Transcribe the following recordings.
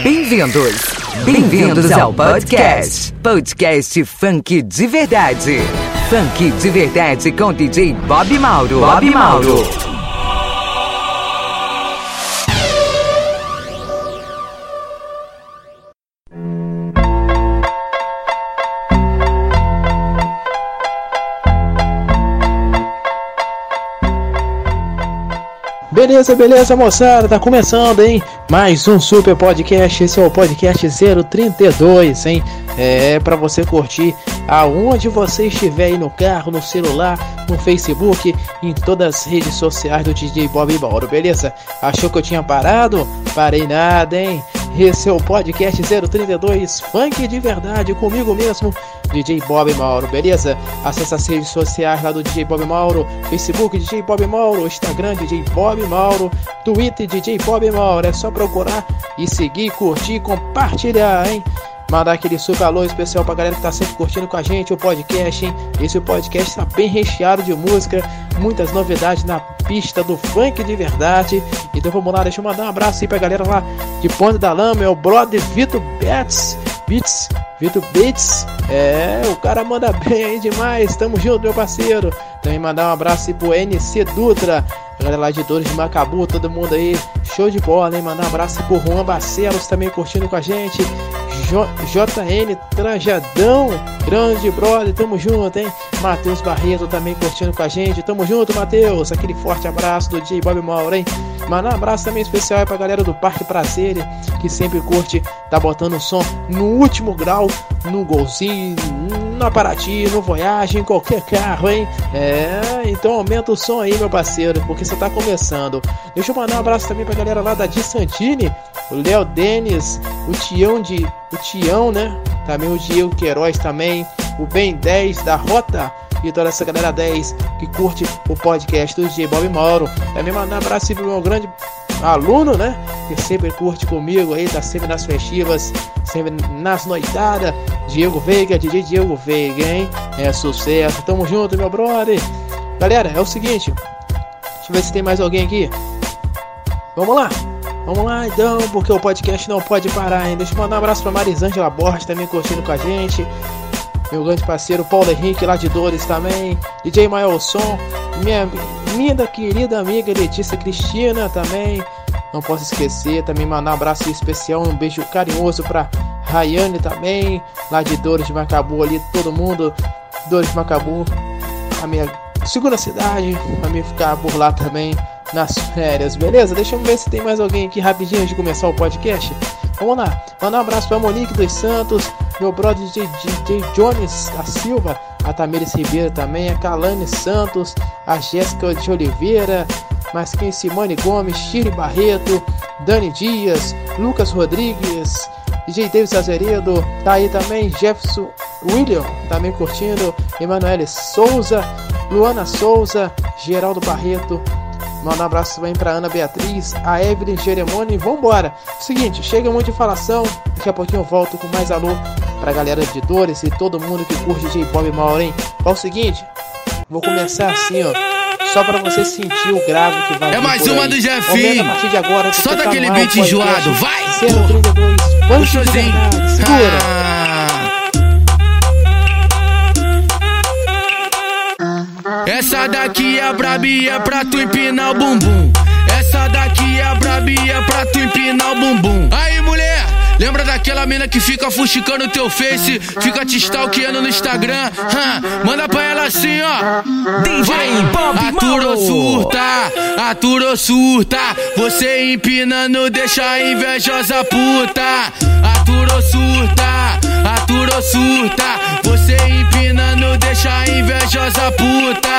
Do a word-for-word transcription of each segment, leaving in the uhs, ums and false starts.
Bem-vindos, bem-vindos ao podcast, podcast Funk de Verdade. Funk de Verdade com D J Bob Mauro, Bob Mauro. Beleza, beleza, moçada, tá começando, hein? Mais um super podcast, esse é o podcast zero trinta e dois, hein? É pra você curtir aonde você estiver aí no carro, no celular, no Facebook, em todas as redes sociais do D J Bob Mauro, beleza? Achou que eu tinha parado? Parei nada, hein? Esse é o podcast zero trinta e dois, Funk de Verdade, comigo mesmo, D J Bob Mauro, beleza? Acesse as redes sociais lá do D J Bob Mauro, Facebook D J Bob Mauro, Instagram D J Bob Mauro, Twitter D J Bob Mauro, é só procurar e seguir, curtir, compartilhar, hein? Mandar aquele super alô especial pra galera que tá sempre curtindo com a gente o podcast, hein? Esse podcast tá bem recheado de música, muitas novidades na pista do funk de verdade. Então vamos lá, deixa eu mandar um abraço aí pra galera lá de Ponte da Lama, é o brother Vitor Betts, Beats, Vitor Betts, é, o cara manda bem aí demais, tamo junto, meu parceiro. Também mandar um abraço aí pro N C Dutra, galera lá de Dores de Macabu, todo mundo aí, show de bola, hein? Mandar um abraço pro Juan Bacelos, também curtindo com a gente, jo- J N Trajadão, grande brother, tamo junto, hein? Matheus Barreto também curtindo com a gente, tamo junto, Matheus, aquele forte abraço do D J Bob Mauro, hein? Mandar um abraço também especial aí pra galera do Parque Prazer, que sempre curte, tá botando o som no último grau, no golzinho, na Paraty, no Voyage, em qualquer carro, hein? É, então aumenta o som aí, meu parceiro, porque você tá começando. Deixa eu mandar um abraço também pra galera lá da Disantini, o Leo Denis, o Tião de... o Tião, né? Também o Diego Queiroz também, o Ben dez da Rota e toda essa galera dez que curte o podcast do D J Bob Mauro. Também mandar um abraço pro meu grande aluno, né? Que sempre curte comigo aí, tá sempre nas festivas, sempre nas noitadas. Diego Veiga, D J Diego Veiga, hein? É sucesso, tamo junto, meu brother. Galera, é o seguinte, deixa eu ver se tem mais alguém aqui. Vamos lá! Vamos lá então, porque o podcast não pode parar, hein? Deixa eu mandar um abraço pra Marisângela Borges, também curtindo com a gente. Meu grande parceiro Paulo Henrique, lá de Dores também. D J Mailson, minha linda, querida amiga Letícia Cristina também. Não posso esquecer, também mandar um abraço especial, um beijo carinhoso pra Rayane também, lá de Dores de Macabu ali, todo mundo. Dores de Macabu, a minha segunda cidade, pra mim ficar por lá também nas férias, beleza? Deixa eu ver se tem mais alguém aqui rapidinho antes de começar o podcast. Vamos lá, mandar um abraço pra Monique dos Santos, meu brother D J, D J Jones da Silva, a Tamires Ribeiro também, a Kalane Santos, a Jéssica de Oliveira, mas quem? Simone Gomes, Chile Barreto, Dani Dias, Lucas Rodrigues, D J Davis Azeredo, tá aí também, Jefferson William, também curtindo, Emanuele Souza, Luana Souza, Geraldo Barreto. Manda um abraço também pra Ana Beatriz, a Evelyn Geremone, e vambora. Seguinte, chega muito de falação, daqui a pouquinho eu volto com mais alô pra galera de Dores e todo mundo que curte D J Bob Mauro, hein? É o seguinte, vou começar assim, ó, só pra você sentir o grave que vai. É mais uma do Jefinho, só daquele beat enjoado, vai! Um showzinho, segura! Essa daqui é a brabia pra tu empinar o bumbum. Essa daqui é a brabia pra tu empinar o bumbum. Aí, mulher, lembra daquela mina que fica fuxicando teu face, fica te stalkeando no Instagram? Hum, manda pra ela assim, ó. Vai, atura ou surta, atura ou surta. Você empinando deixa a invejosa puta. Atura ou surta, atura ou surta. Você empinando deixa a invejosa puta.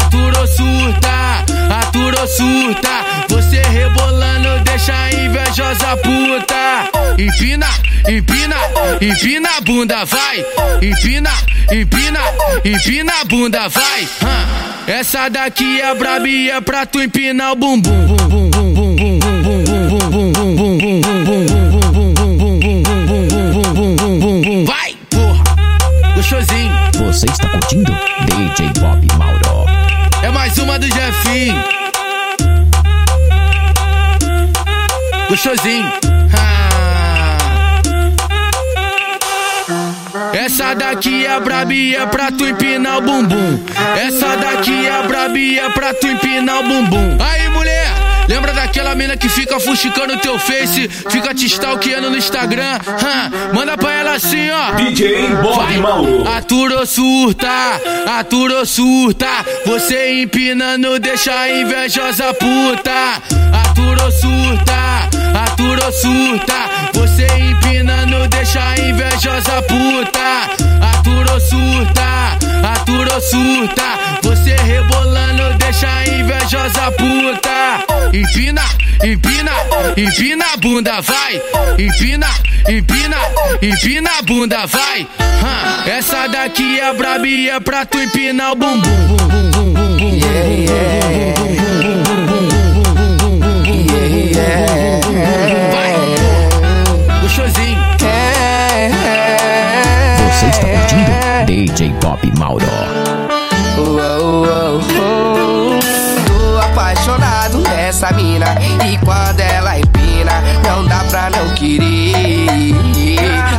Atura ou surta, atura ou surta. Você rebolando deixa a invejosa puta. Empina, empina, empina a bunda, vai. Empina, empina, empina a bunda, vai. Hum. Essa daqui é a brabia pra tu empinar o bumbum. Bumbum, bumbum, bumbum, bumbum, bumbum, bumbum, bumbum, bumbum, bumbum, bumbum, bumbum, bumbum, bumbum, vai, porra. Gostosinho. Você está curtindo D J Bob Mauro. É mais uma do Jefinho. Gostosinho. Ha. Essa daqui é brabia pra tu empinar o bumbum. Essa daqui é brabia pra tu empinar o bumbum. Aí, mulher, lembra daquela mina que fica fuxicando teu face, fica te stalkeando no Instagram? Hum, manda pra ela assim, ó. D J Bob Mauro. Aturou surta, aturou surta. Você empinando deixa a invejosa puta. Aturou surta, aturou surta. Você empinando deixa a invejosa puta. Aturou surta, aturou surta. Você rebolando deixa a invejosa puta. Empina, empina, empina a bunda, vai. Empina, empina, empina a bunda, vai. Hum, essa daqui é brabia pra tu empinar o bumbum. Yeah, yeah. Vai, gostosinho. Você está curtindo D J Bob Mauro. Oh, oh, oh, oh. Tô apaixonado nessa mina e quando ela empina não dá pra não querer.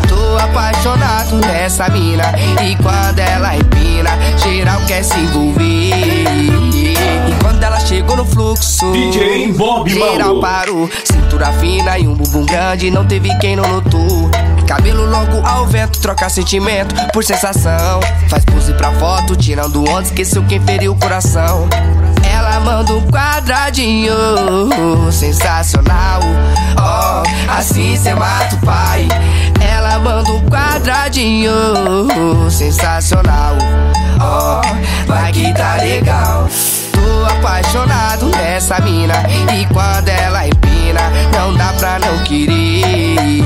Tô apaixonado nessa mina e quando ela empina geral quer se envolver. E quando ela chegou no fluxo D J Bob geral parou, cintura fina e um bumbum grande, não teve quem não notou. Cabelo longo ao vento, troca sentimento por sensação. Faz pose pra foto, tirando onda, esqueceu quem feriu o coração. Ela manda um quadradinho sensacional, ó, oh, assim cê mata o pai. Ela manda um quadradinho sensacional, ó, oh, vai que tá legal. Tô apaixonado nessa mina e quando ela empina não dá pra não querer.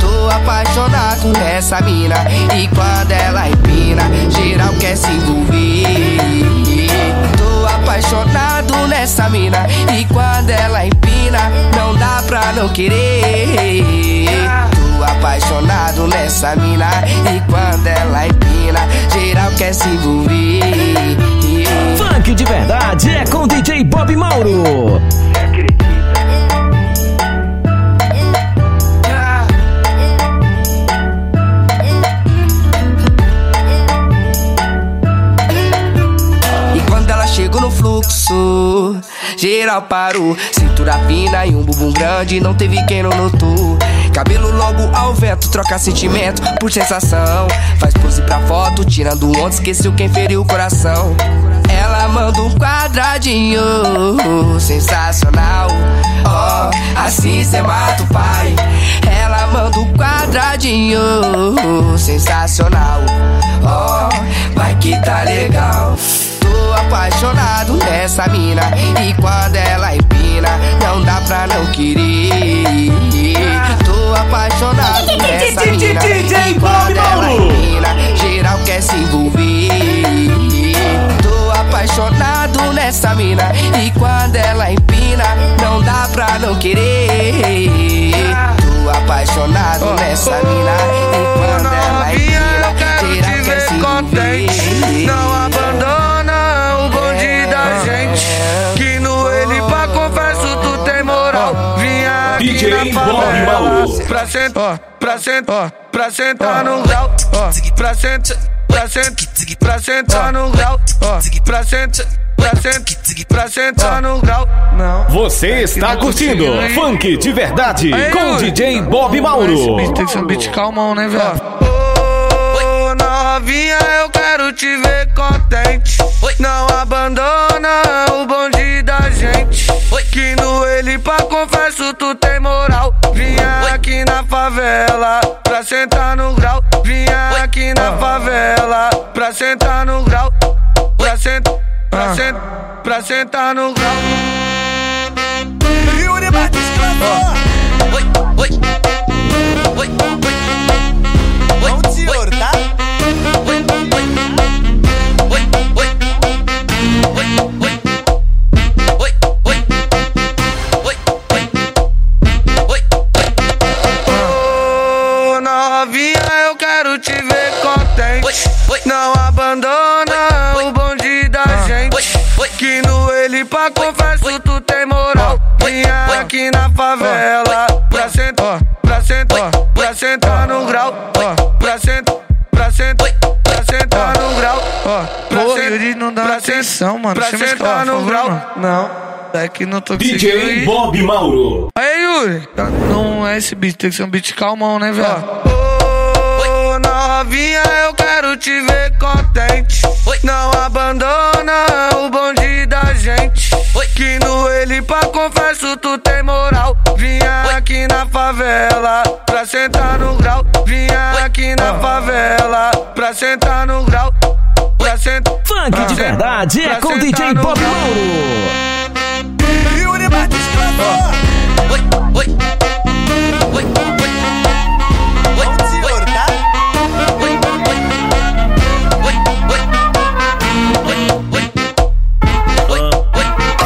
Tô apaixonado nessa mina e quando ela empina geral quer se envolver. Tô apaixonado nessa mina e quando ela empina não dá pra não querer. Tô apaixonado nessa mina e quando ela empina geral quer se envolver. Funk de verdade é com D J Bob Mauro. Chegou no fluxo, geral parou, cintura fina e um bumbum grande, não teve quem não notou. Cabelo longo ao vento, troca sentimento por sensação. Faz pose pra foto, tirando onda, esqueceu quem feriu o coração. Ela manda um quadradinho sensacional, ó, oh, assim cê mata o pai. Ela manda um quadradinho sensacional, ó, oh, vai que tá legal. Tô apaixonado nessa mina e quando ela empina não dá pra não querer. Tô apaixonado nessa mina e quando ela empina geral quer se envolver. Tô apaixonado nessa mina e quando ela empina não dá pra não querer. Tô apaixonado nessa mina e quando ela empina geral quer se envolver. Não abandona que no ele pra confesso tu tem moral. Vinha aqui D J na favela pra sentar, pra sentar, pra sentar no grau, pra sentar, pra sentar, pra sentar no grau, pra sentar, pra sentar, pra sentar no grau. Você está curtindo Funk de Verdade com D J Bob Mauro. Tem que ser um beat calmão, né, velho? Novinha, eu quero te ver contente. Não abandona o bonde da gente. Que no ele pra confesso tu tem moral. Vinha aqui na favela pra sentar no grau. Vinha aqui na favela pra sentar no grau. Pra sentar, pra sentar, pra sentar no grau. E o debate não abandona o bonde da gente. Que no ele pra confesso tu tem moral. Vinha aqui na favela pra sentar, pra sentar, pra sentar no grau. Pra sentar, sentar, pra sentar no grau. Pô, eles não dão atenção, mano. Pra sentar no grau. Não. É que não tô D J Bob Mauro. Aí, Yuri. Não é esse beat, tem que ser um beat calmão, né, velho? Ô, oh, novinha, eu quero te ver contente. Não abandona o bonde da gente. Que no ele pra confesso tu tem moral. Vinha aqui na favela pra sentar no grau. Vinha aqui na favela pra sentar no grau. Pra sentar. Funk de verdade é com D J Bob Mauro. Oi, oi, oi, oi.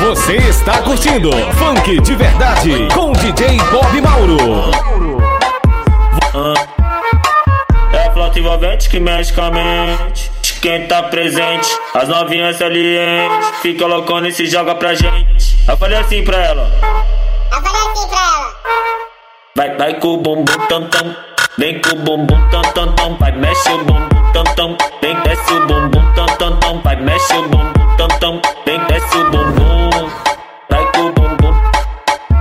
Você está curtindo Funk de Verdade com D J Bob Mauro. É a flauta envolvente que mexe com a mente. Quem tá presente, as novinhas salientes, fica loucona e se joga pra gente. Eu falei assim pra ela. Eu falei assim pra ela. Vai, vai com o bumbum tam tam. Vem com o bumbum tam tam tam. Vai, mexe o bumbum tam tam. Vem, desce o bumbum tam tam tam. Vai, mexe o bumbum tam tam. Vem, desce o bumbum. Vai com o bumbum.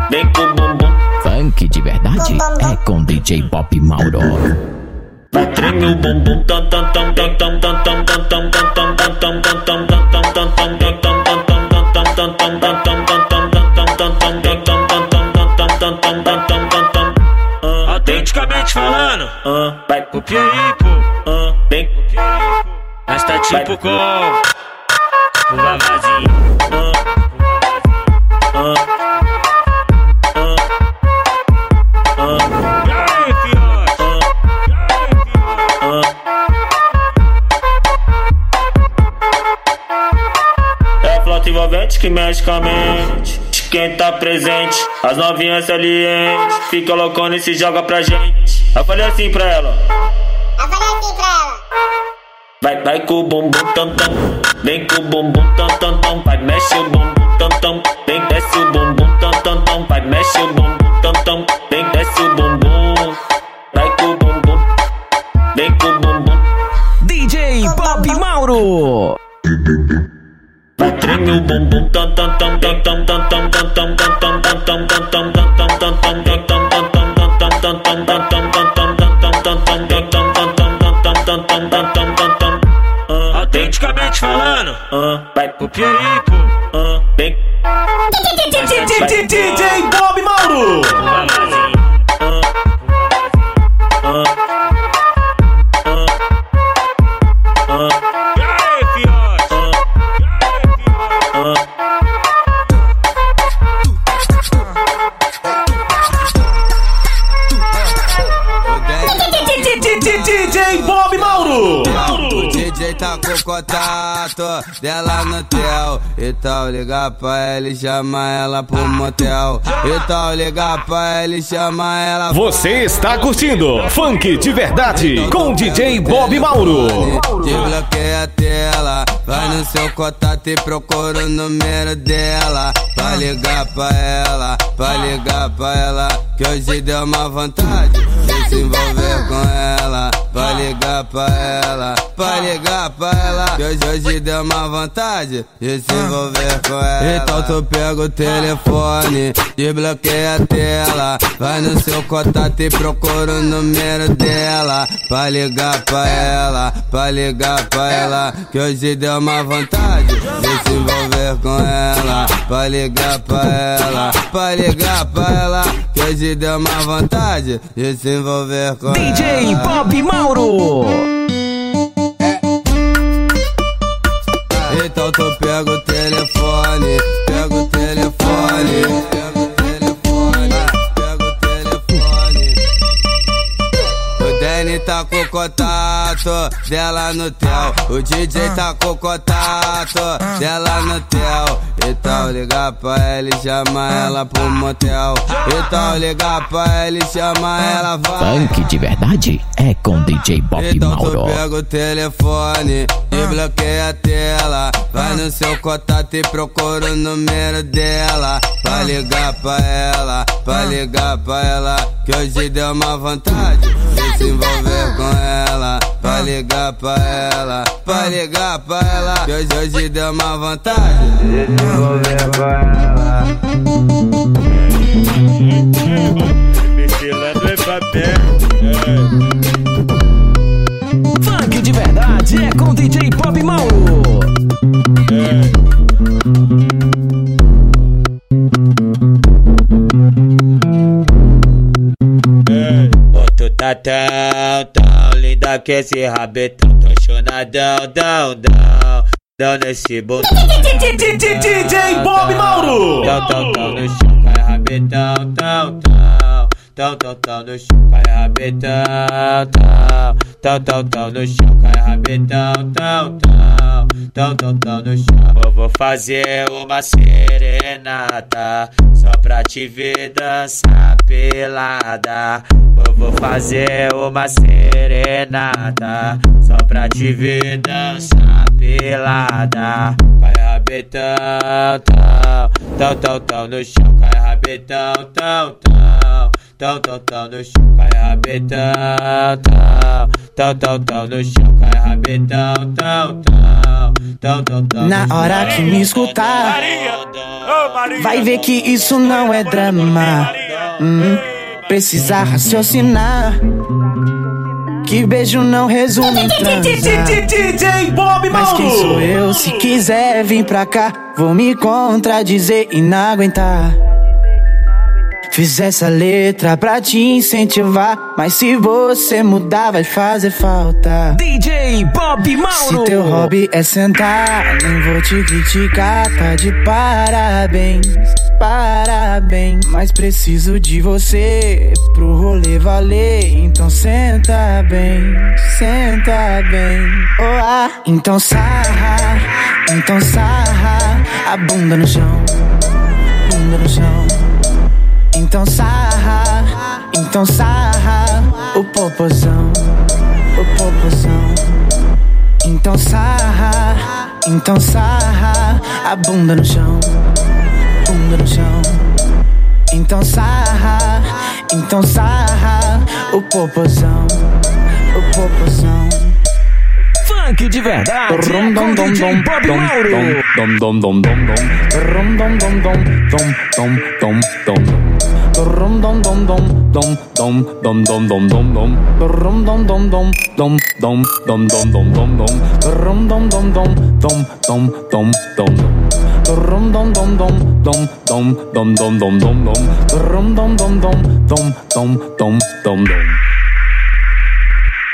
Vem com o bumbum. Funk de verdade é com D J Bob Mauro. Vai treme o bumbum tam tam tam tam tam tam tam tam tam tam tam tam tam tam. Autenticamente falando, vai pro pipo, vem pro pipo. Mas tá tipo com o vavazinho. Que mexe com a mente. Quem tá presente, as novinhas salientes, fica loucona e se joga pra gente. Eu falei assim pra ela. Eu falei assim pra ela. Vai, vai com o bumbum tam tam. Vem com o bumbum tam tam tam. Vai, mexe o bumbum tam tam. Vem, desce o bumbum tam tam tam. Vai, mexe o bumbum tam tam. Vem, desce o bumbum. Vai com o bumbum. Vem com o bumbum. D J Bob Mauro. Vai treme o bumbum tam tam tam tam tam tam tam tam tam tam tam tam tam tam tam. Autenticamente falando, vai pro pipo, vem. D J Bob Mauro. Contato dela no hotel. E tal ligar pra ele, chama ela pro motel. E tal ligar pra ele, chama ela. Você está curtindo Funk de Verdade com D J Bob Mauro. Desbloqueia a tela, vai no seu contato e procura o número dela. Vai ligar pra ela, vai ligar pra ela, que hoje deu uma vontade de se envolver com ela. Vai ligar pra ela, vai ligar pra ela, que hoje, hoje deu uma vontade de se envolver com ela. Então tu pega o telefone, desbloqueia a tela, vai no seu contato e procura o número dela. Pra ligar pra ela, pra ligar pra ela, que hoje deu uma vontade de se envolver com ela. Pra ligar pra ela, pra ligar pra ela, que hoje deu uma vontade de se envolver com ela. D J Bob Mauro. Então tu pega o telefone, pega o telefone, pega o telefone, pega o telefone. O Dani tá com o contato dela no tel, o D J tá com o contato dela no tel. Então ligar pra ele, chama ela pro motel. Então ligar pra ele, chama ela, vai. Funk de verdade é com D J Bob Mauro. Então tu pega o telefone, desbloqueia a tela, vai no seu contato e procura o número dela. Vai ligar pra ela, vai ligar pra ela, que hoje deu uma vontade de se envolver com ela. Vai ligar pra ela, vai ligar pra ela, que hoje, hoje deu uma vantagem. Deixa eu ver pra ela. Mexilando em papel. Funk de verdade é com D J Bob Mauro. Tão, tão linda que esse rabetão, tô chonadão, dão, dão, dão nesse botão. D J Bob Mauro! Tão, tão, tão no chão, cai rabetão, tão, tão, tão, tão, tão no chão, cai rabetão, tão, tão, tão, tão no chão, cai rabetão, tão, tão, tão, tão, tão no chão. Eu vou fazer uma serenata só pra te ver dançar pelada. Eu vou fazer uma serenata só pra te ver dançar pelada. Cai rabetão, tão, tão, tão, tão no chão. Cai rabetão, tão, tão, tão, tão, tão no chão. Cai rabetão, tão, tão, tão, tão no chão. Cai rabetão, tão, tão, tão, tão, tão. Na hora que me escutar, vai ver que isso não é drama. Hum. Precisa raciocinar que beijo não resume em transar. Mas quem sou eu? Se quiser vir pra cá, vou me contradizer e não aguentar. Fiz essa letra pra te incentivar, mas se você mudar vai fazer falta. D J Bob Mauro. Se teu hobby é sentar, nem vou te criticar, tá de parabéns. Parabéns, mas preciso de você pro rolê valer. Então senta bem, senta bem. Oh, ah. Então sarra, então sarra a bunda no chão, bunda no chão. Então sarra, então sarra o popozão, o popozão. Então sarra, então sarra a bunda no chão, bunda no chão. Então sarra, então sarra o popozão, o popozão. Funk de verdade é com D J Bob Mauro. Rum dum dum dum dum dum dum dum dum dum dum rum dum dum dum dum dum dum dum dum.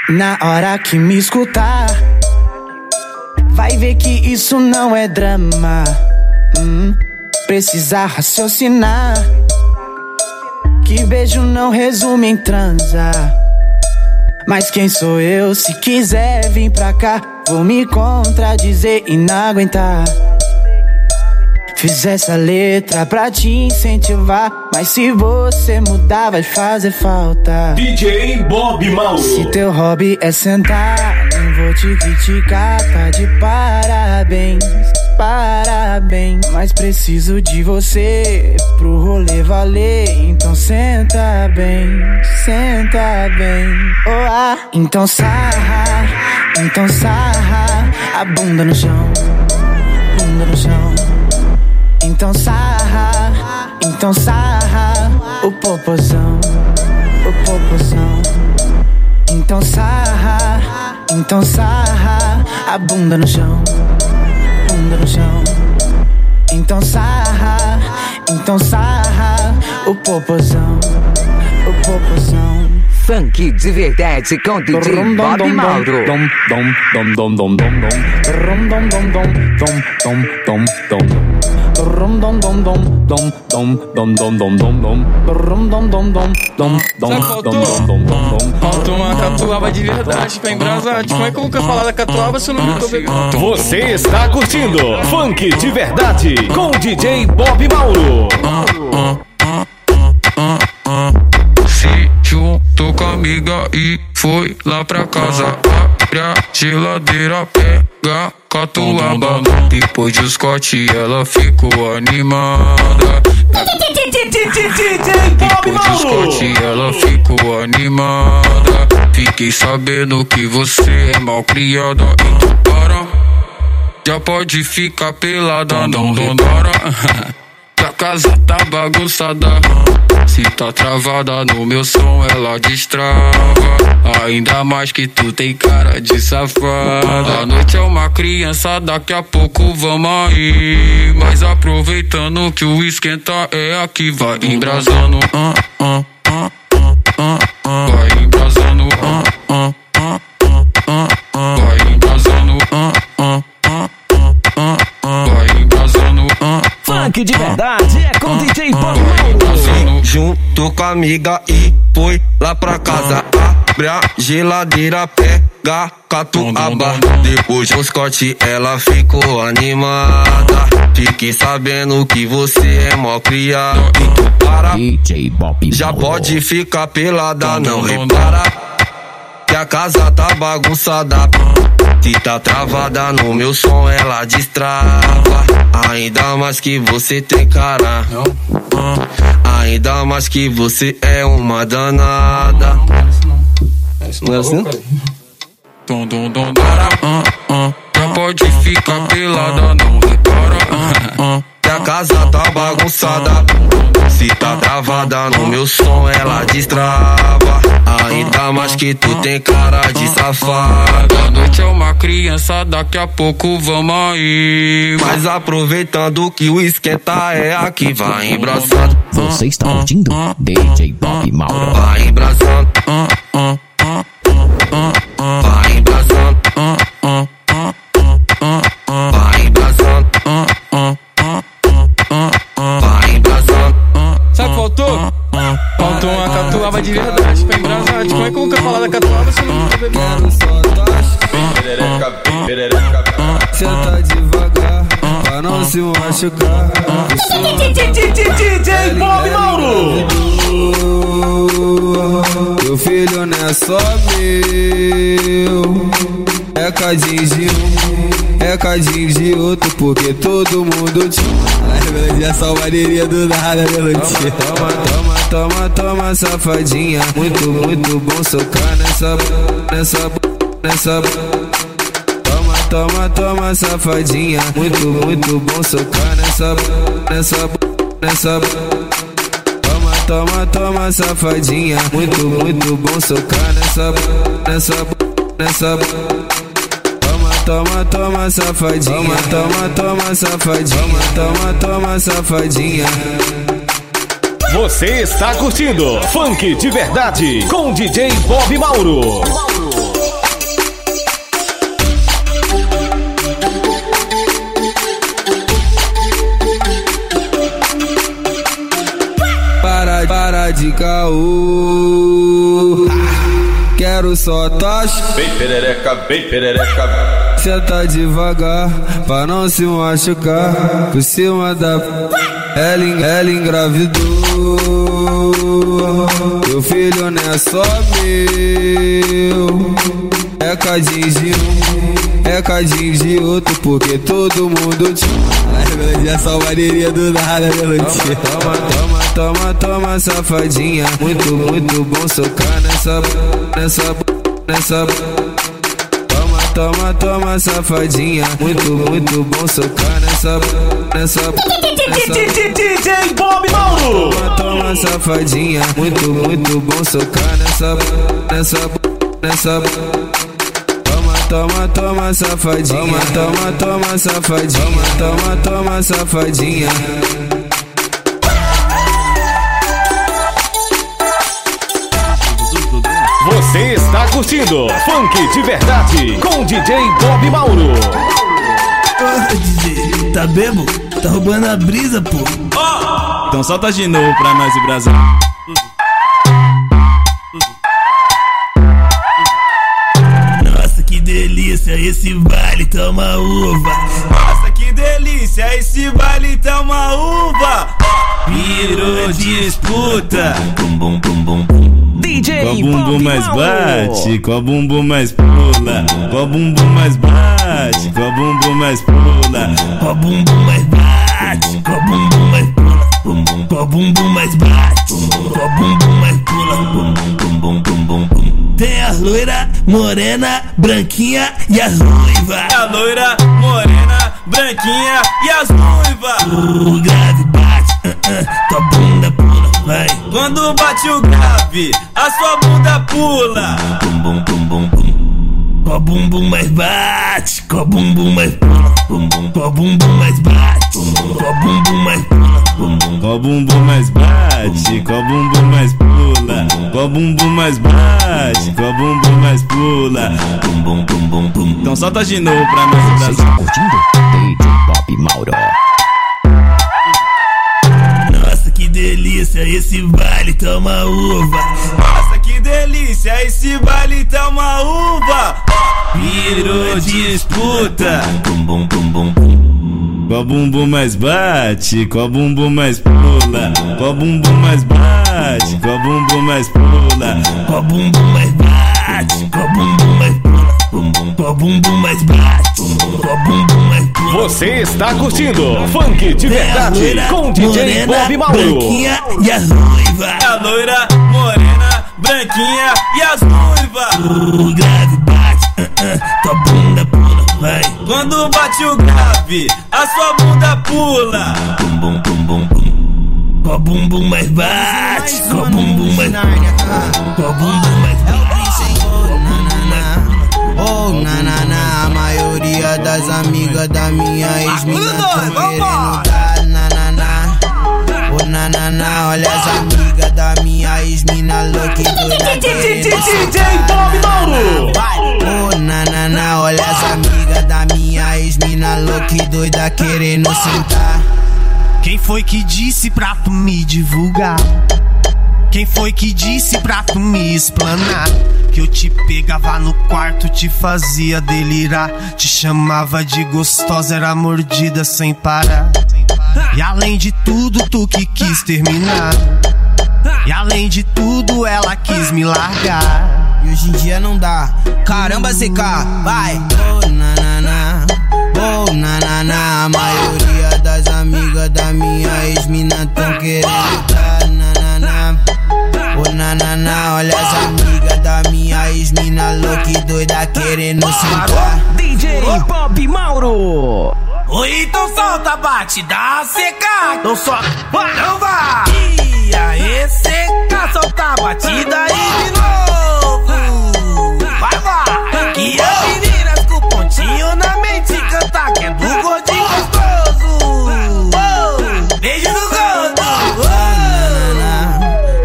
Na hora que me escutar, vai ver que isso não é drama. Hum, precisa raciocinar que beijo não resume em transar. Mas quem sou eu? Se quiser vir pra cá, vou me contradizer e não aguentar. Fiz essa letra pra te incentivar, mas se você mudar vai fazer falta. D J Bob Mauro. Se teu hobby é sentar, nem vou te criticar, tá de parabéns, parabéns. Mas preciso de você pro rolê valer. Então senta bem, senta bem. Oh, ah. Então sarra, então sarra a bunda no chão, bunda no chão. Então sarra, então sarra o popozão, o popozão. Então sarra, então sarra a bunda no chão, bunda no chão. Então sarra, então sarra o popozão, o popozão. Funk de verdade com D J Bob Mauro. Dom dom dom dom dom dom dom. Rum dom dom dom dom dom dom dom dom dom dom rum dom dom dom dom dom dom dom. Falta uma catuaba de verdade pra embrasar. Como é que eu nunca falar da catuaba se eu não me tô vendo? Você está curtindo Funk de Verdade com D J Bob Mauro. Se juntou com a amiga e foi lá pra casa. Abre a geladeira, pega catuaba. Depois de Scott ela ficou animada. Depois de Scott ela ficou animada. Fiquei sabendo que você é mal criada, então para. Já pode ficar pelada, não demora. Que a casa tá bagunçada. Se tá travada no meu som, ela destrava. Ainda mais que tu tem cara de safada. A noite é uma criança, daqui a pouco vamos aí. Mas aproveitando que o esquenta é aqui, vai embrasando. Ah, ah, ah, ah, ah, ah. Vai embrasando. Ah, ah, ah, ah, ah, ah. Vai embrasando. Ah, ah, ah, ah, ah, ah. Vai embrasando. Ah, ah, Funk de verdade é com D J Bob Mauro. Junto com a amiga e foi lá pra casa. Abre a geladeira, pega catuaba. Depois dos cortes ela ficou animada. Fiquei sabendo que você é mó criado. Então para, já pode ficar pelada, não repara. Que a casa tá bagunçada. Se tá travada no meu som, ela destrava. Ainda mais que você tem cara. Ainda mais que você é uma danada. Não é assim? Já pode ficar pelada, não repara. Que a casa tá bagunçada. Se tá travada no meu som, ela destrava. Ainda mais que tu tem cara de safada. A noite é uma criança, daqui a pouco vamos aí. Mas aproveitando que o esquenta é aqui, vai embraçando. Você está ouvindo D J Bob Mauro. Vai embraçando. Vai embraçando. Vai embraçando. Vai embraçando. Sabe o que faltou? Faltou uma catuaba de verdade pra embrasar. Como é que eu nunca falar da catuaba se eu não tô bebendo? Senta devagar pra não se machucar. D J Bob Mauro! Meu filho não é só meu, é cadinho de um, é cadinho de outro, porque todo mundo te... Essa alvareria do nada, melodia. Toma, toma, toma, toma, safadinha. Muito, muito bom socar nessa, nessa, nessa. Toma, toma, toma, safadinha. Muito, muito bom socar nessa, nessa, nessa. Toma, toma, toma, safadinha. Muito, muito bom socar nessa, nessa, nessa. Toma, toma, safadinha. Toma, toma, safadinha. Toma, toma, safadinha. Você está curtindo Funk de Verdade com D J Bob Mauro. Para, para de caô. Quero só tocha. Bem perereca, bem perereca. Senta devagar, pra não se machucar. Por cima da... Ela, ela engravidou. Meu filho não é só meu, é cadinho de um, é cadinho de outro, porque todo mundo te... Essa alvareria do nada, melodia. Toma, toma, toma, toma, safadinha. Muito, muito bom socar nessa... Nessa... Nessa... Toma, toma, safadinha. Muito, muito bom socar nessa, nessa, nessa. D J Bob Mauro. Toma, toma, safadinha. Muito, muito bom socar nessa, nessa, nessa. Toma, toma, toma, safadinha. Toma, toma, toma, safadinha. Toma, toma, safadinha. Você está curtindo Funk de Verdade com D J Bob Mauro. Nossa, D J, tá bebo? Tá roubando a brisa, pô. Oh! Então solta de novo pra nós, Brasil. Nossa, que delícia esse baile, tá uma uva. Nossa, que delícia esse baile, tá uma uva. Virou disputa. Bum, bum, bum, bum, bum. D J qual bumbum mais bate, qual bumbum mais pula, qual bumbum mais bate, qual bumbum mais pula, qual bumbum mais bate, qual bumbum mais pula, qual bumbum mais bate, qual bumbum mais pula, bum bum bum bum bum bum. Tem as loira, morena, branquinha e as ruiva. A loira, morena, branquinha e as ruiva. O grave bate, uh, uh, tua bunda pula, vai. Quando bate o grave, a sua bunda pula. Bum, bum, bum, bum, bum. Tua bumbum mais bate, tua bumbum mais pula, bumbum. Tua bumbum mais bate, tua bumbum mais pula, bumbum. Tua bumbum mais bate, tua bumbum mais pula, tua bumbum mais bate, tua bumbum mais pula, bumbum, bumbum, bumbum. Então solta de novo pra nós dançar. Você está curtindo D J Bob Mauro. Nossa, que delícia esse baile, toma uva. Nossa, que delícia esse baile, toma uva. Virou disputa. Bum, bum, bum, bum, bum. Qual bumbum mais bate? Qual bumbum mais pula? Qual bumbum mais bate? Qual bumbum mais pula? Qual bumbum mais bate? Qual bumbum mais pula? Qual bumbum mais bate? Qual bumbum mais pula? Você está curtindo Funk de Verdade com D J Bob Mauro. E a noiva, a loira, morena, branquinha e as ruivas. O grave bate, uh, uh, tua bunda pula, vai. Quando bate o grave, a sua bunda pula. Bum, bum, bum, bum, bum. Tua bumbum mais bate, tua bumbum mais pula, tua bumbum mais pula. Oh, na, na, na, a maioria das amigas da minha ex-mina tão querendo dar, na, na, na. Oh, na, na, na, olha as amigas da minha ex-mina louca e doida D J Bob Mauro. Oh, na, na, na, olha as amigas da minha ex-mina louca e doida querendo sentar. Quem foi que disse pra tu me divulgar? Quem foi que disse pra tu me explanar? Que eu te pegava no quarto, te fazia delirar. Te chamava de gostosa, era mordida sem parar. E além de tudo, tu que quis terminar. E além de tudo, ela quis me largar. E hoje em dia não dá. Caramba, Z K, vai! Oh, na, na, na. Oh, na, na, na. A maioria das amigas da minha ex-mina tão querendo dar, na, na, na. Oh, na, na, na. Olha as amigas da minha ex-mina louca e doida querendo sentar. D J Bob Mauro. Oi, então solta, bate, dá seca. Então só, não vá. E aí, seca, solta a batida e de novo. Vai, vai. Que as meninas com pontinho na mente canta, que é do gordinho gostoso. Beijo do gordo.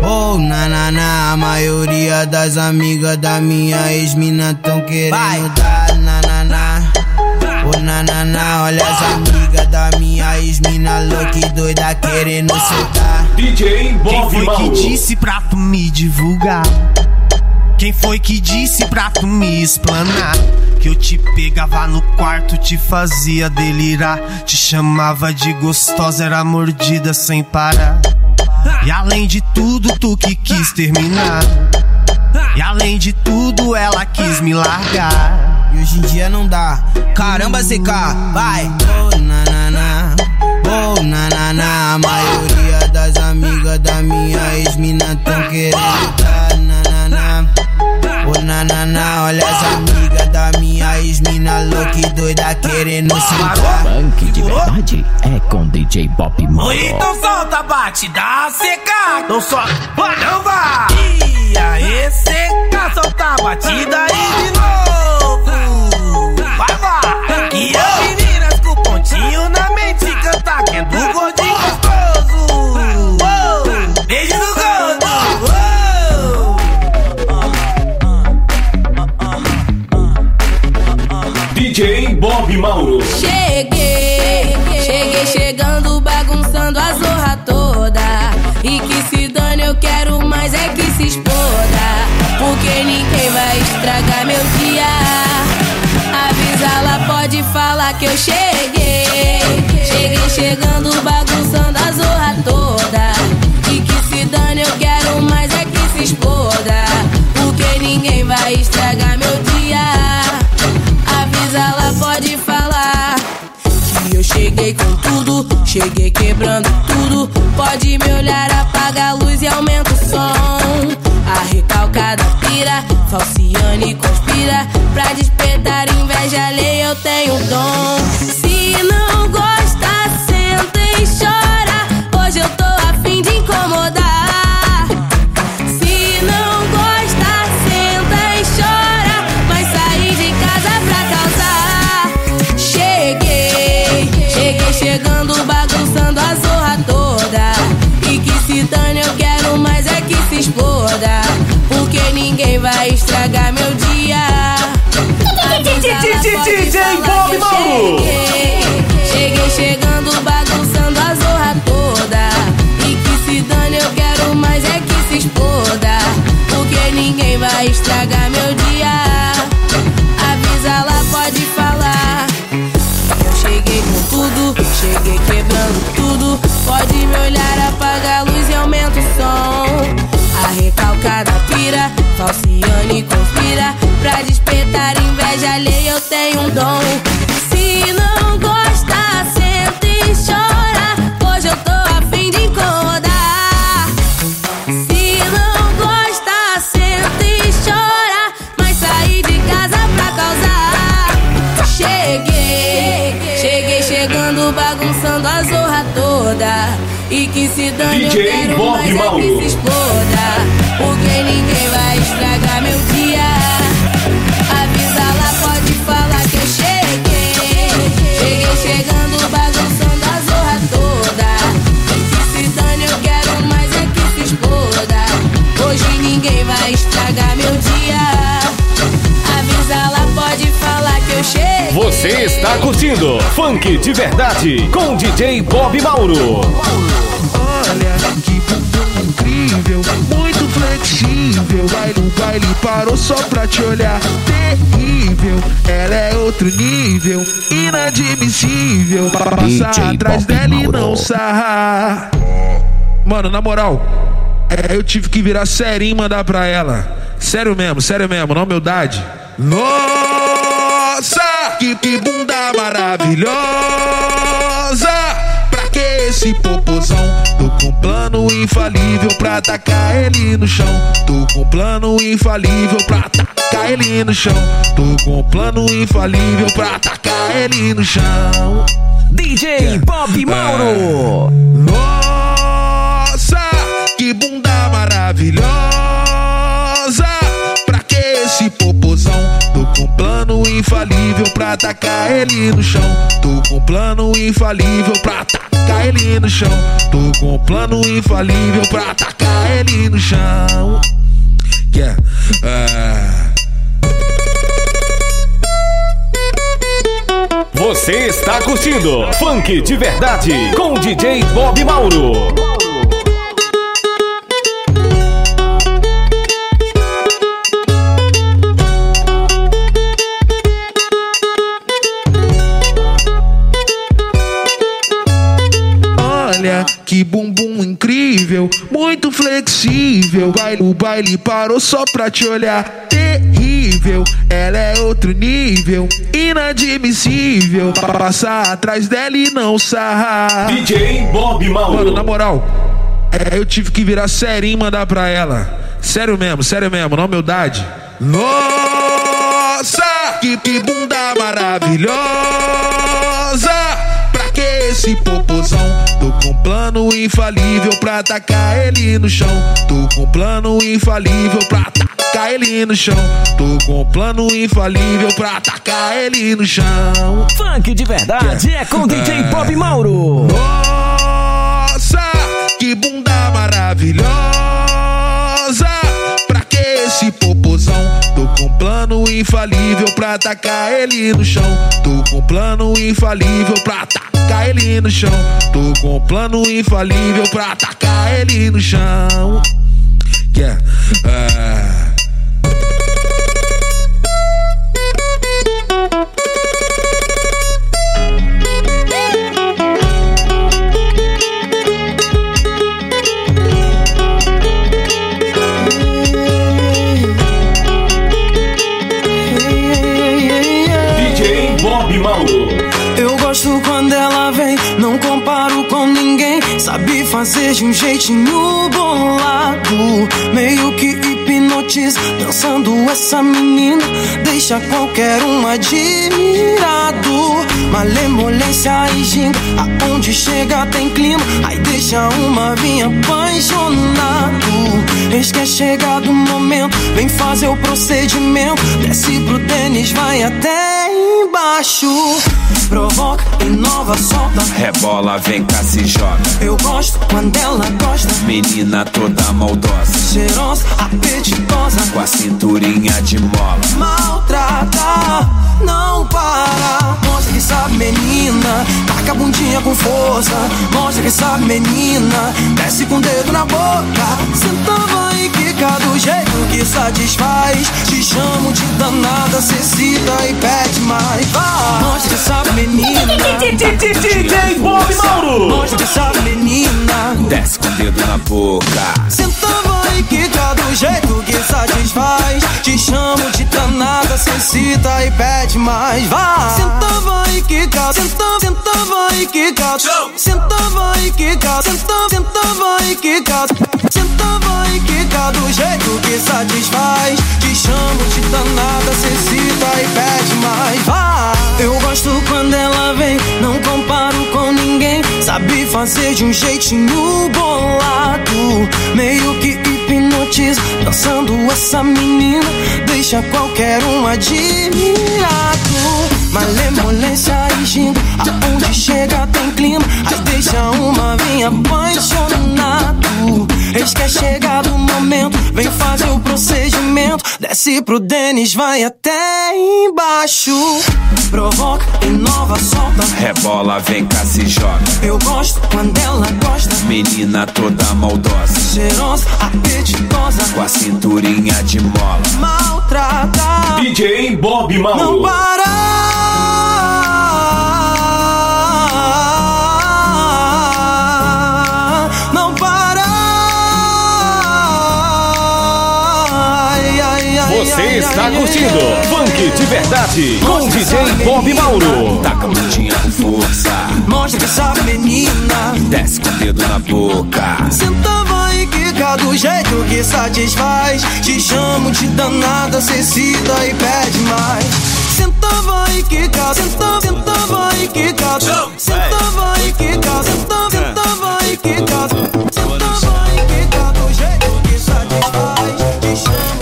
Oh, na, na, na. A maioria das amigas da minha ex-mina tão querendo dar, na, na, na. Oh, na, na, na, olha as amigas da minha ex-mina louca e doida querendo sentar. D J Bob Mauro. Quem foi que disse pra tu me divulgar? Quem foi que disse pra tu me explanar? Que eu te pegava no quarto, te fazia delirar. Te chamava de gostosa, era mordida sem parar. E além de tudo, tu que quis terminar. E além de tudo, ela quis me largar. E hoje em dia não dá. Caramba, Z K, vai. Oh, na, na, na. Oh, na, na, na. A maioria das amigas da minha ex-mina tão querendo dar, na, na, na. Oh, na, na, na. Olha as amigas da minha ex-mina louca e doida querendo sentar. Funk de Verdade é com D J Bob Mauro. Oi, então solta, bate, dá seca. Então só, não vá. E aí, seca, solta a batida e de novo. Vai, vai. Que as meninas com pontinho na mente canta, que é do gordinho gostoso. Beijo do gordo. D J Bob Mauro. Cheguei, cheguei chegando, bagunçando a zorra toda. E que se dane, eu quero mais é que se exploda. Porque ninguém vai estragar meu dia. Ela pode falar que eu cheguei. Cheguei chegando, bagunçando a zorra toda. E que se dane, eu quero mais é que se exploda. Porque ninguém vai estragar meu dia. Avisa, ela pode falar que eu cheguei com tudo, cheguei quebrando tudo. Pode me olhar, apaga a luz e aumenta o som. A recalcar da pira, falciane e conspira pra despertar inveja alheia, eu tenho dom. Se não gosta, senta e chora, hoje eu tô a fim de incomodar. Se não gosta, senta e chora, mas saí de casa pra causar. Cheguei, cheguei chegando, bagunçando a zorra toda, e que se dane, eu quero mais é que se exploda, porque ninguém vai estragar meu dia. D J Bob Mauro, cheguei chegando, bagunçando a zorra toda, e que se dane, eu quero mais é que se exploda, porque ninguém vai estragar meu dia. Avisa lá, pode falar, eu cheguei com tudo, cheguei quebrando tudo. Pode me olhar, apaga a luz e aumenta o som. A recalcada pira, falciane e conspira pra despertar inveja alheia, eu tenho um dom. Se não gosta, senta e chora, hoje eu tô a fim de incomodar. Se não gosta, senta e chora, mas saí de casa pra causar. Cheguei, cheguei chegando, bagunçando a zorra toda, e que se dane, eu quero mais é que se exploda, porque ninguém vai estragar meu dia. Avisa lá, pode falar que eu cheguei, cheguei chegando, bagunçando a zorra toda, e que se dane, eu quero mais é que se exploda, hoje ninguém vai estragar meu dia. Avisa lá, pode falar que eu cheguei. Você está curtindo Funk de Verdade com D J Bob Mauro. Que bumbum incrível, muito flexível. Vai no baile, parou só pra te olhar. Terrível, ela é outro nível, inadmissível. Pra passar atrás dela e não sarrar. Mano, na moral, é, eu tive que virar serinho e mandar pra ela. Sério mesmo, sério mesmo, na humildade. Nossa, que, que bunda maravilhosa. Esse popozão, tô com plano infalível pra tacar ele no chão. Tô com plano infalível pra tacar ele no chão. Tô com plano infalível pra tacar ele no chão. D J Bob Mauro. Nossa, que bunda maravilhosa. Pra que esse popozão? Tô com plano infalível pra tacar ele no chão. Tô com plano infalível pra tacar ele no chão. Tô com um plano infalível pra atacar ele no chão. Yeah. Uh... Você está curtindo Funk de Verdade com D J Bob Mauro. Que bumbum incrível, muito flexível. O baile parou só pra te olhar. Terrível, ela é outro nível, inadmissível. Pra passar atrás dela e não sarrar. D J Bob Mauro. Mano, na moral, é, eu tive que virar serinho e mandar pra ela. Sério mesmo, sério mesmo, na humildade. Nossa, que, que bunda maravilhosa. Esse popozão, tô com plano infalível pra tacar ele no chão. Tô com plano infalível pra tacar ele no chão. Tô com plano infalível pra tacar ele no chão. Funk de verdade é com D J Bob Mauro. Nossa, que bunda maravilhosa. Pra que esse popozão? Tô com plano infalível pra tacar ele no chão. Tô com plano infalível pra tacar ele no chão. Tô com um plano infalível pra atacar ele no chão. Yeah. Uh... D J Bob Mauro. Eu gosto quando ela vem, não comparo com ninguém. Sabe fazer de um jeitinho bolado, meio que hipnotizado. noites dançando essa menina, deixa qualquer um admirado. Malemolência e ginga, aonde chega tem clima, aí deixa uma vinha apaixonado. Eis que é chegado o momento, vem fazer o procedimento, desce pro tênis, vai até embaixo. Provoca, inova, solta, rebola, vem cá, se joga. Eu gosto quando ela gosta, menina toda maldosa, cheirosa, apetitosa, com a cinturinha de mola. Maltrata, não para. Mostra que sabe, menina, taca a bundinha com força. Mostra que sabe, menina, desce com o dedo na boca. Sentava e quica do jeito que satisfaz. Te chamo de danada, cê cita e pede mais. Vai. Mostra que sabe, menina, D J Bob Mauro. Mostra que sabe, menina, desce com o dedo na boca. Sentava e quica do jeito que satisfaz. Te chamo de danada, cê cita e pede mais. Vai. Sentava e quica, sentava, sentava e quica. Sentava e quica, sentava, sentava e quica. Sentava e quica do jeito que satisfaz. Te chamo de danada, cê cita e pede mais. Vai. Eu gosto quando ela vem, não comparo com ninguém. Sabe fazer de um jeitinho bolado, meio que hipnotiza, dançando essa menina, deixa qualquer um admirado. Malemolência e ginga, aonde chega tem clima, aí deixa uma vinha apaixonado. Eis que é chegado o momento, vem fazer o procedimento, desce pro Denis, vai até embaixo. Provoca, inova, solta, rebola, vem cá, se joga. Eu gosto quando ela gosta, menina toda maldosa, cheirosa, apetitosa, com a cinturinha de mola. Maltrata, D J Bob Mauro, não para. Você está curtindo Funk de Verdade com D J Bob Mauro. Taca a bundinha com força. Mostra essa menina, desce com o dedo na boca. Sentava e quica do jeito que satisfaz. Te chamo de danada, cê cita e pede mais. Sentava e quica, sentava, sentava e quica. Sentava e quica, sentava, sentava e quica. Sentava e quica do jeito que satisfaz. Te chamo.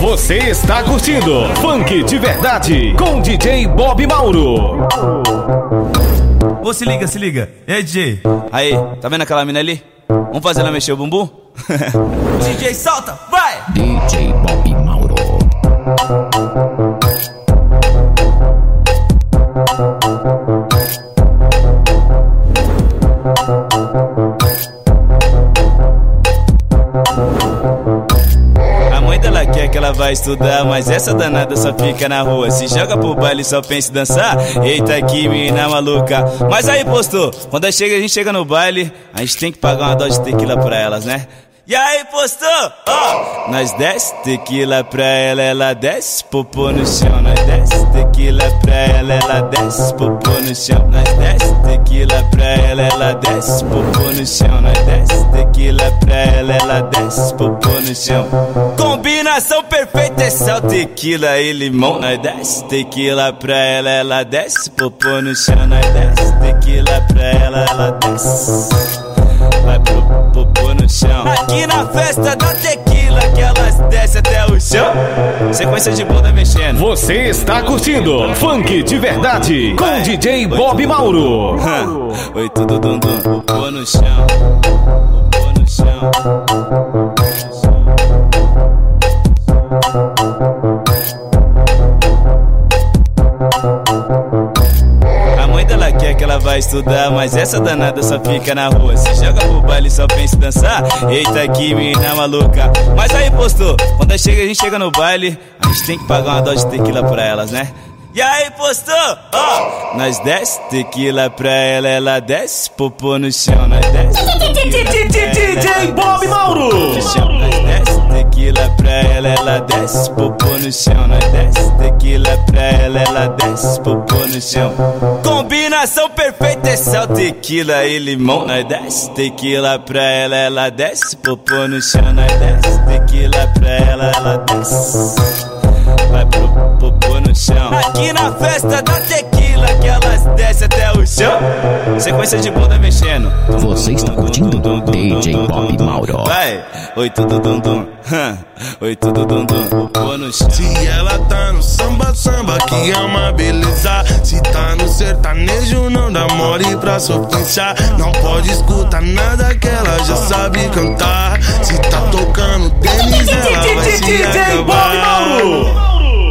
Você está curtindo Funk de Verdade com D J Bob Mauro. Ô, se liga, se liga. E aí, D J? Aí, tá vendo aquela mina ali? Vamos fazer ela mexer o bumbum? D J, solta, vai! D J Bob Mauro. Ela vai estudar, mas essa danada só fica na rua. Se joga pro baile, só pensa em dançar. Eita, que menina maluca. Mas aí, postou, quando a gente chega no baile, a gente tem que pagar uma dose de tequila pra elas, né? E aí, postou, ó, oh! Nós desce tequila pra ela, ela desce, popô no chão. Nós desce tequila pra ela, ela desce, popô no chão. Nós desce tequila pra ela, ela desce, popô no chão. Nós desce tequila pra ela, ela desce, popô no chão. Combinação perfeita é sal, tequila e limão. Nós desce tequila pra ela, ela desce, popô no chão. Nós desce tequila pra ela, ela desce, vai pro popô no chão. Aqui na festa da tequila que elas descem até o chão. Sequência de bunda mexendo. Você está curtindo Funk de Verdade com D J Bob Mauro. Oi, tudo dum dum. Popô no chão, popô no chão. Que ela vai estudar, mas essa danada só fica na rua. Se joga pro baile, só pensa em dançar. Eita, que menina maluca. Mas aí, postou, quando a chega, a gente chega no baile, a gente tem que pagar uma dose de tequila pra elas, né? E aí, postou, ó, oh! Nós desce tequila pra ela, ela desce, popô no chão. Nós desce D J Bob Mauro. Nós desce tequila pra ela, ela desce, popô no chão. Nós desce tequila pra ela, ela desce, popô no chão. Combinação perfeita é sal, tequila e limão. Nós desce tequila pra ela, ela desce, popô no chão. Nós desce tequila pra ela, ela, ela desce. Vai pro popô no chão. Aqui na festa da tequila que elas descem até o chão. Sequência de bunda mexendo. Você está curtindo D J Bob Mauro. Vai, oi tudo dum dum, oi tudo dum dum. Popô no chão. Se ela tá no samba, samba que é uma beleza. Se tá no sertanejo não dá mole pra sofrer. Não pode escutar nada que ela já sabe cantar. Se tá tocando Denis, ela vai se acabar.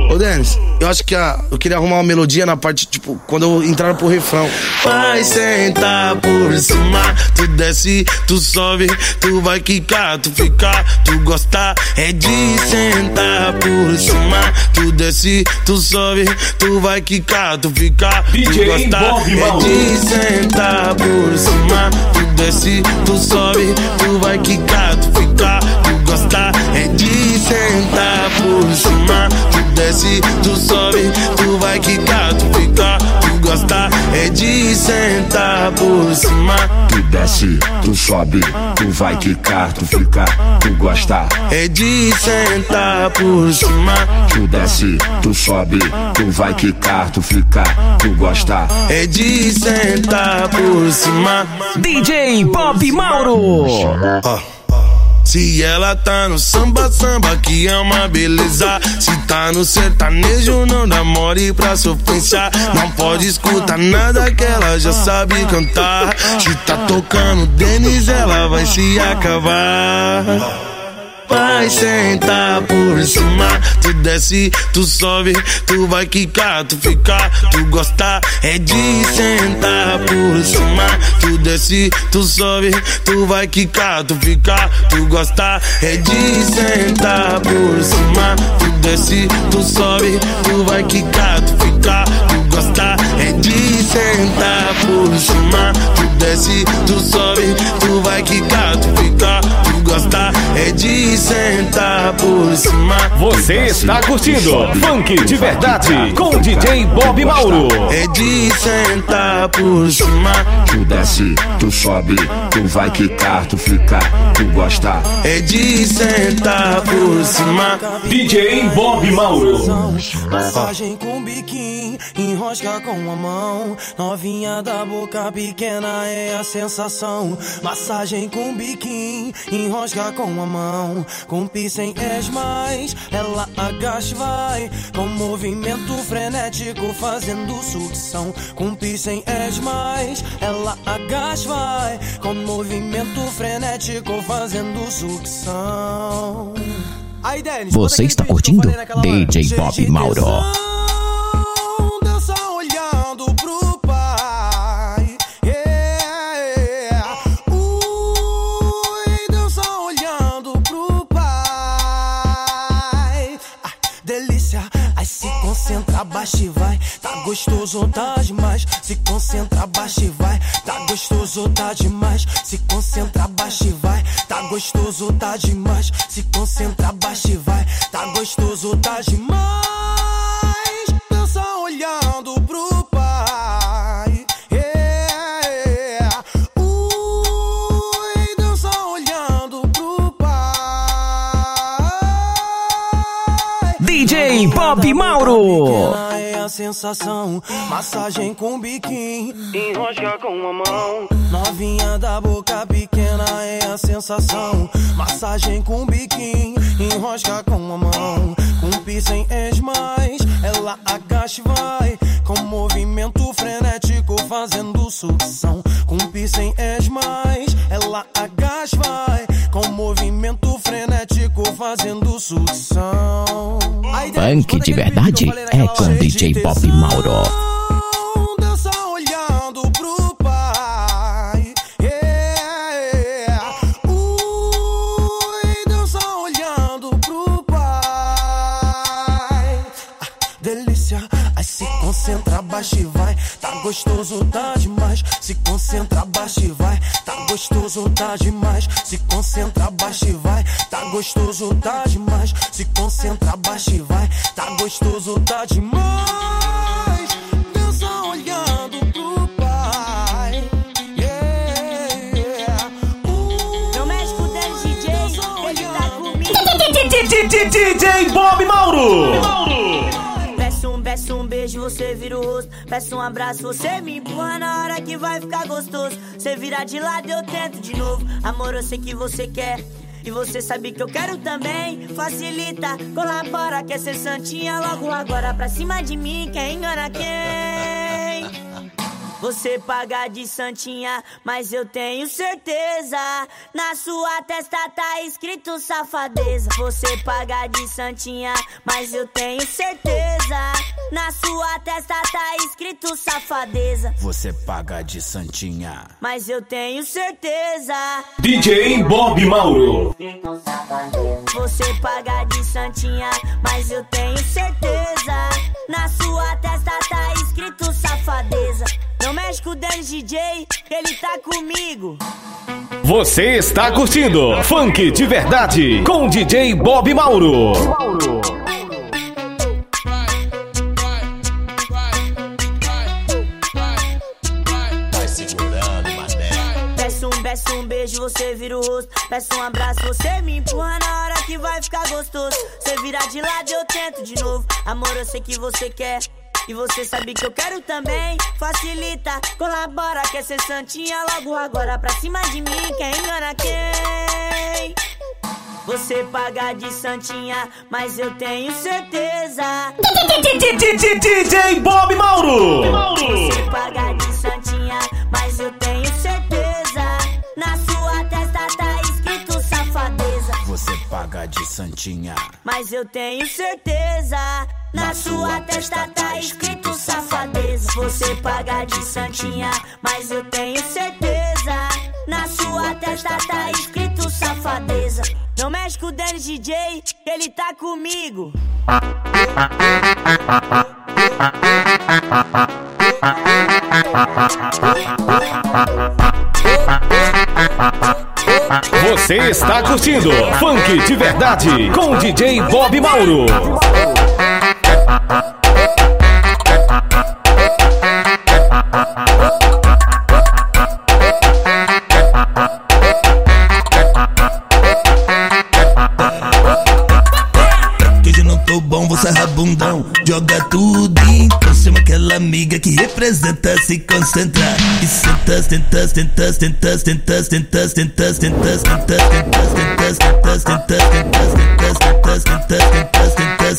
Ô Denis, eu acho que a, eu queria arrumar uma melodia na parte, tipo, quando eu entrar pro refrão. Vai sentar por cima, tu desce, tu sobe, tu vai quicar, tu ficar, tu gostar. É de sentar por cima, tu desce, tu sobe, tu vai quicar, tu ficar, tu gostar. É de sentar por cima, tu desce, tu sobe, tu vai quicar, tu ficar, tu gostar. É de sentar por cima, tu desce, tu sobe, tu vai quicar, tu fica, tu gosta. É de sentar por cima. Tu desce, tu sobe, tu vai quicar, tu fica, tu gosta. É de sentar por cima. Tu desce, tu sobe, tu vai quicar, tu fica, tu gosta. É de sentar por cima. D J Bob Mauro. Ah. Se ela tá no samba, samba que é uma beleza. Se tá no sertanejo não dá mole pra sofrência. Não pode escutar nada que ela já sabe cantar. Se tá tocando Denis, ela vai se acabar. Vai sentar por cima, tu desce, tu sobe, tu vai quicar, tu ficar, tu gostar. É de sentar por cima, tu desce, tu sobe, tu vai quicar, tu ficar, tu gostar. É de sentar por cima, tu desce, tu sobe, tu vai quicar, tu ficar, tu gostar. É de sentar por cima, tu desce, tu sobe, tu vai quicar, tu ficar, tu gostar. É de sentar por cima. Você está curtindo Funk de Verdade com D J Bob Mauro. É de sentar por cima. Tu desce, tu sobe, tu vai quicar, tu fica, tu gosta. É de sentar por cima. D J Bob Mauro. Passagem com biquinho, enrosca com a mão. Novinha da boca pequena é a sensação. Massagem com biquinho, enrosca com a mão. Com piercing és mais, ela agacha vai. Com movimento frenético fazendo sucção. Com piercing és mais, ela agacha vai. Com movimento frenético fazendo sucção. Aí, Denis, você está curtindo D J Bob Mauro. Dança olhando pro pai. Yeah. Ui, dança olhando pro pai. Ai, delícia, aí se concentra, baixa e vai. Tá gostoso, tá demais. Se concentra, baixa e vai. Tá gostoso, tá demais. Se concentra, baixa e vai. Tá gostoso, tá demais. Se concentra, baixa e vai. Tá gostoso, tá demais. Dança olhando pro pai. Yeah. Ui, dança olhando pro pai. D J Bob Mauro. Sensação, massagem com biquinho, enrosca com a mão. Novinha da boca pequena é a sensação. Massagem com biquinho, enrosca com a mão. Com piercing és mais, ela agacha e vai. Com movimento frenético fazendo sucção. Com piercing és mais, ela agacha e vai. Com movimento frenético fazendo sucção. Funk de Verdade é com D J Bob Mauro. Dança olhando pro pai. Yeah. Ui, dança olhando pro pai. Ah, delícia, aí se concentra, baixa e vai. Tá gostoso, tá demais. Se concentra, baixa e vai. Tá gostoso, tá demais. Se concentra, baixa e vai. Tá gostoso, tá demais. Se concentra, baixa e vai. Tá gostoso, tá demais. Dança olhando pro pai. Yeah, yeah. Uh, meu médico D J, ele tá comigo. D J Bob Mauro. Peço um, peço um beijo, você vira o rosto. Peço um abraço, você me empurra na hora que vai ficar gostoso. Você vira de lado, eu tento de novo. Amor, eu sei que você quer. E você sabe que eu quero também. Facilita, colabora, quer ser santinha logo agora. Pra cima de mim, quer enganar quem? Você paga de santinha, mas eu tenho certeza. Na sua testa tá escrito safadeza. Você paga de santinha, mas eu tenho certeza. Na sua testa tá escrito safadeza. Você paga de santinha, mas eu tenho certeza. D J Bob Mauro. Você paga de santinha, mas eu tenho certeza. Na sua testa tá escrito safadeza. Não mexe com o Dani D J, ele tá comigo. Você está curtindo Funk de Verdade com D J Bob Mauro. Mauro. Peço um beijo, você vira o rosto. Peço um abraço, você me empurra na hora que vai ficar gostoso. Você vira de lado, eu tento de novo. Amor, eu sei que você quer. E você sabe que eu quero também. Facilita, colabora, quer ser santinha logo agora. Pra cima de mim, quer enganar quem? Você paga de santinha, mas eu tenho certeza. D J Bob Mauro. Você paga de santinha, mas eu tenho certeza. Na sua testa tá escrito safadeza. Você paga de santinha, mas eu tenho certeza. Na sua testa tá escrito safadeza. Você paga de santinha, mas eu tenho certeza. Na sua testa tá escrito safadeza. Não mexe com o Dani D J, ele tá comigo. Você está curtindo Funk de Verdade com o D J Bob Mauro. Bundão, joga tudo, então chama aquela amiga que representa se concentrar. E senta, senta, senta, senta, senta, senta, senta, senta, senta, senta, senta, senta, senta, senta, senta,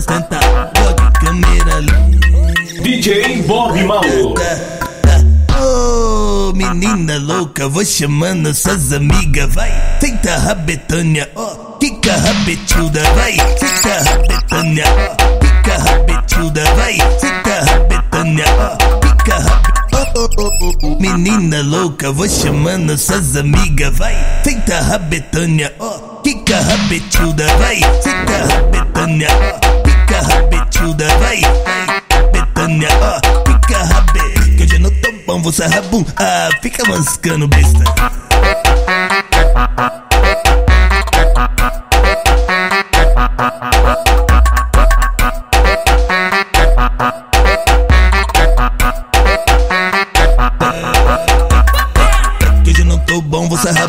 senta, joga a câmera ali. D J Bob Mauro. Oh, menina louca, vou chamando suas amigas, vai. Senta a rabetânia, ó, fica rabetilda, vai. Senta a rabetânia, ó. Fica rabetilda, vai, fica rabetânia, ó, fica rabetânia, oh, oh, oh, oh. Menina louca, vou chamando suas amigas, vai, fica rabetânia, ó, fica rabetilda, vai, fica rabetânia, ó, fica rabetilda, vai, rabetânia, ó, fica rabetânia, que hoje eu não tô bom, vou sarrar bum, ah, fica mascando besta.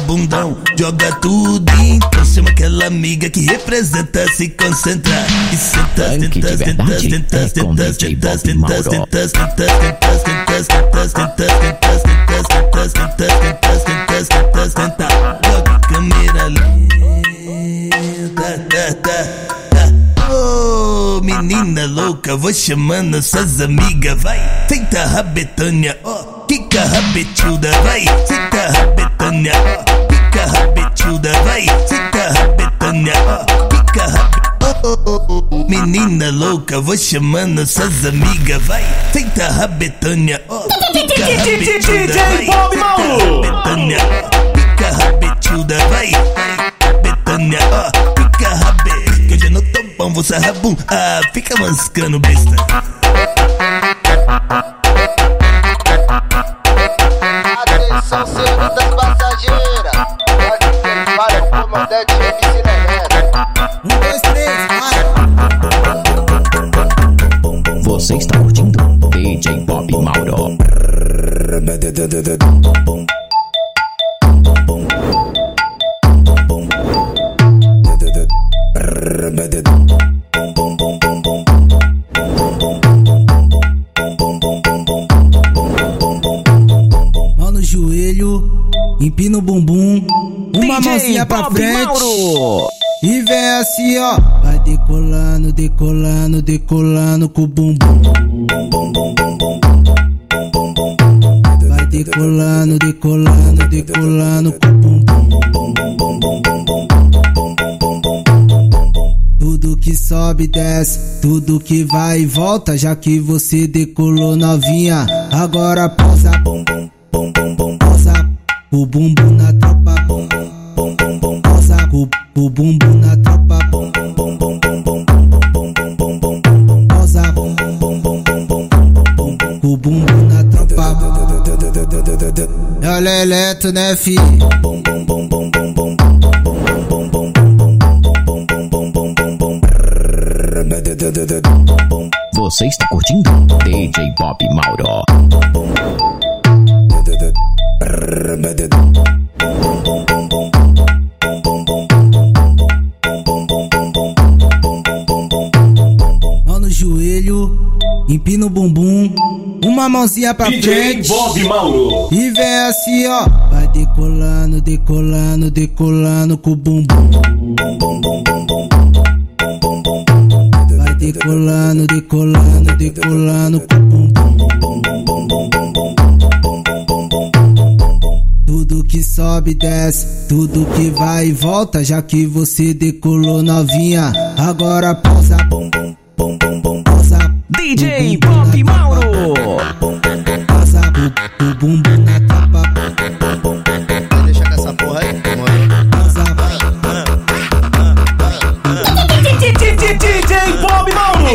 Bundão, joga tudo, então chama aquela amiga que representa se concentrar. E senta, senta, senta, senta, senta, senta, senta, senta, senta, senta, senta, senta, senta, joga a câmera lenta. Oh, menina louca, vou chamando suas amigas, vai. Senta a rabetânia, ó, fica rabetilda, vai. Senta a rabetânia, ó. Fica rabetilda, vai, fica rabetânia, ó, fica rabetânia, oh, oh, oh, oh. Menina louca, vou chamando suas amigas, vai, fica rabetânia, ó, fica rabetilda, vai, fica rabetânia, ó, fica rabetilda, vai, rabetânia, ó, fica rabetânia, que hoje eu não tô bom, vou sarrar bum, ah, fica mascando besta. Atenção, senhor das passageiras. Para o comandante M C Leandro. Um, dois, três, vai! Você está curtindo D J Bob Mauro. Mão no joelho, empina o bumbum, uma D J mãozinha pra Bob frente Mauro. E vem assim ó, vai decolando, decolando, decolando com o bumbum. Vai decolando, decolando, decolando com o bumbum. Tudo que sobe e desce, tudo que vai e volta, já que você decolou novinha, agora pausa, pausa, o bumbum na tropa, pausa, o bumbum na tropa, pausa, o bumbum na tropa. É o leleto, né, fi? Você está curtindo D J Bob Mauro. Mão no joelho, empina o bumbum, uma mãozinha pra D J frente Bob Mauro. E vem assim ó, vai decolando, decolando, decolando com o bumbum. Decolando, decolando, decolando com bumbum. Tudo que sobe e desce, tudo que vai e volta, já que você decolou novinha, agora pausa, pausa, D J Bob Mauro. Pausa, o bumbum na tapa. Vai deixar nessa porra aí, pausa, D J Bob Mauro.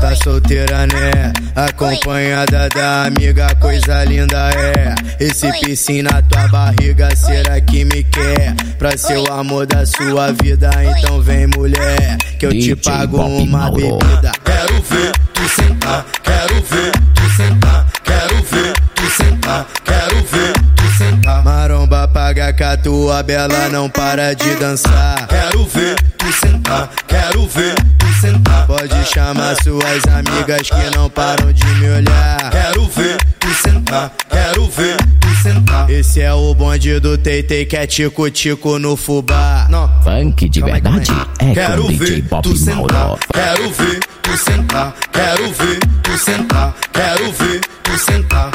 Tá solteira, né? Acompanhada da amiga, coisa linda é. Esse piercing na tua barriga, será que me quer? Pra ser o amor da sua vida, então vem mulher, que eu te pago uma bebida. Quero ver tu sentar, quero ver tu sentar, quero ver tu sentar, quero ver tu sentar. Maromba paga que a tua bela não para de dançar. Quero ver tu sentar, quero ver tu sentar. Pode chamar suas amigas que não param de me olhar. Quero ver tu sentar, quero ver tu sentar. Esse é o bonde do Teitei que é tico-tico no fubá. Não. Funk de verdade é com D J Bob Mauro. Quero ver tu sentar, quero ver tu sentar, quero ver tu sentar.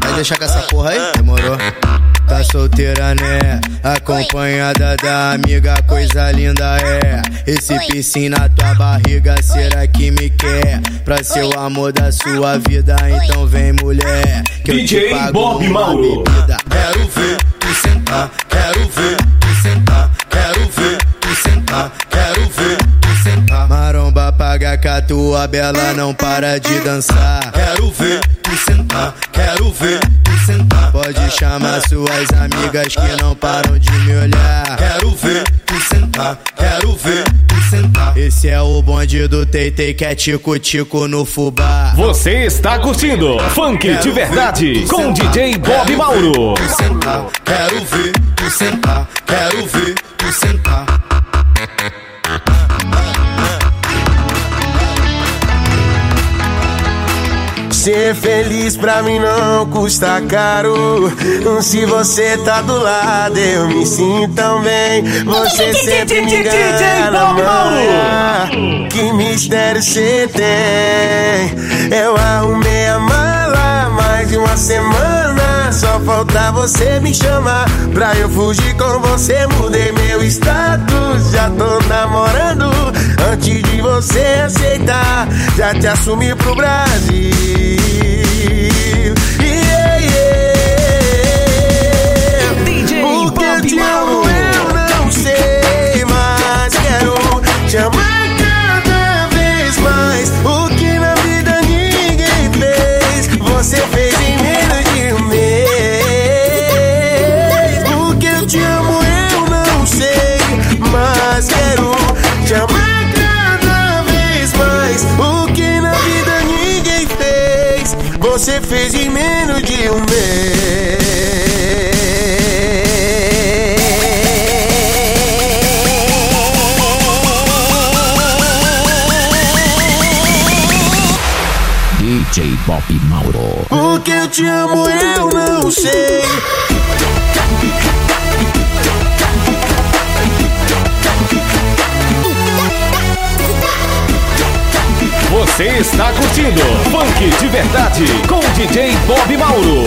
Vai deixar com essa porra aí? Demorou. Tá solteira, né? Acompanhada da amiga, coisa linda é. Esse piercing na tua barriga, será que me quer? Pra ser o amor da sua vida, então vem mulher, que eu te pago uma bebida. Quero ver tu sentar, quero ver tu sentar, quero ver tu sentar, quero ver tu sentar. Maromba paga que a tua bela não para de dançar. Quero ver tu sentar, quero ver tu sentar. Pode chamar suas amigas que não param de me olhar. Quero ver tu sentar, quero ver tu sentar. Esse é o bonde do Teitei que é tico-tico no fubá. Você está curtindo Funk de Verdade com D J Bob Mauro. Quero ver tu sentar, quero ver tu sentar, quero ver tu sentar. Ser feliz pra mim não custa caro. Se você tá do lado eu me sinto tão bem. Você sempre me engana, mãe. Que mistério você tem. Eu arrumei a mala há mais de uma semana, só falta você me chamar. Pra eu fugir com você mudei meu status, já tô namorando. Antes de você aceitar, já te assumi pro Brasil. Eu não sei, mas quero te amar cada vez mais. O que na vida ninguém fez, você fez em menos de um mês. Porque eu te amo, eu não sei, mas quero te amar. D J Bob Mauro. Porque eu te amo, eu não sei. Você está curtindo Funk de Verdade com D J Bob Mauro.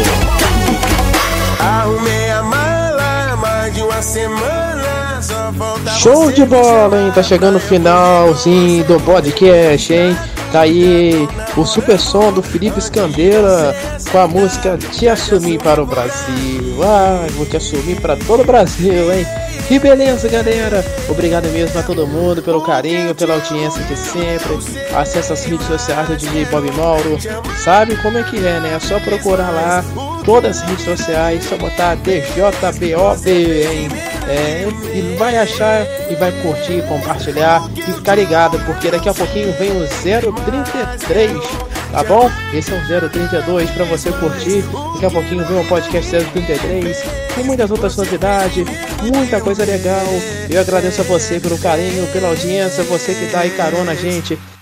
Arrumei a mala há mais de uma semana, só volta. Show de bola, hein? Tá chegando o finalzinho do podcast, hein? Tá aí o super som do Felipe Scandeira com a música Te Assumir para o Brasil. Ah, vou te assumir para todo o Brasil, hein? Que beleza, galera! Obrigado mesmo a todo mundo pelo carinho, pela audiência de sempre. Acesse as redes sociais do D J Bob Mauro. Sabe como é que é, né? É só procurar lá todas as redes sociais, só botar D J B O B, hein? É, e vai achar, e vai curtir, compartilhar e ficar ligado, porque daqui a pouquinho vem o zero trinta e três, tá bom? Esse é o zero trinta e dois para você curtir. Daqui a pouquinho vem o podcast zero trinta e três, tem muitas outras novidades, muita coisa legal. Eu agradeço a você pelo carinho, pela audiência, você que tá aí carona, gente.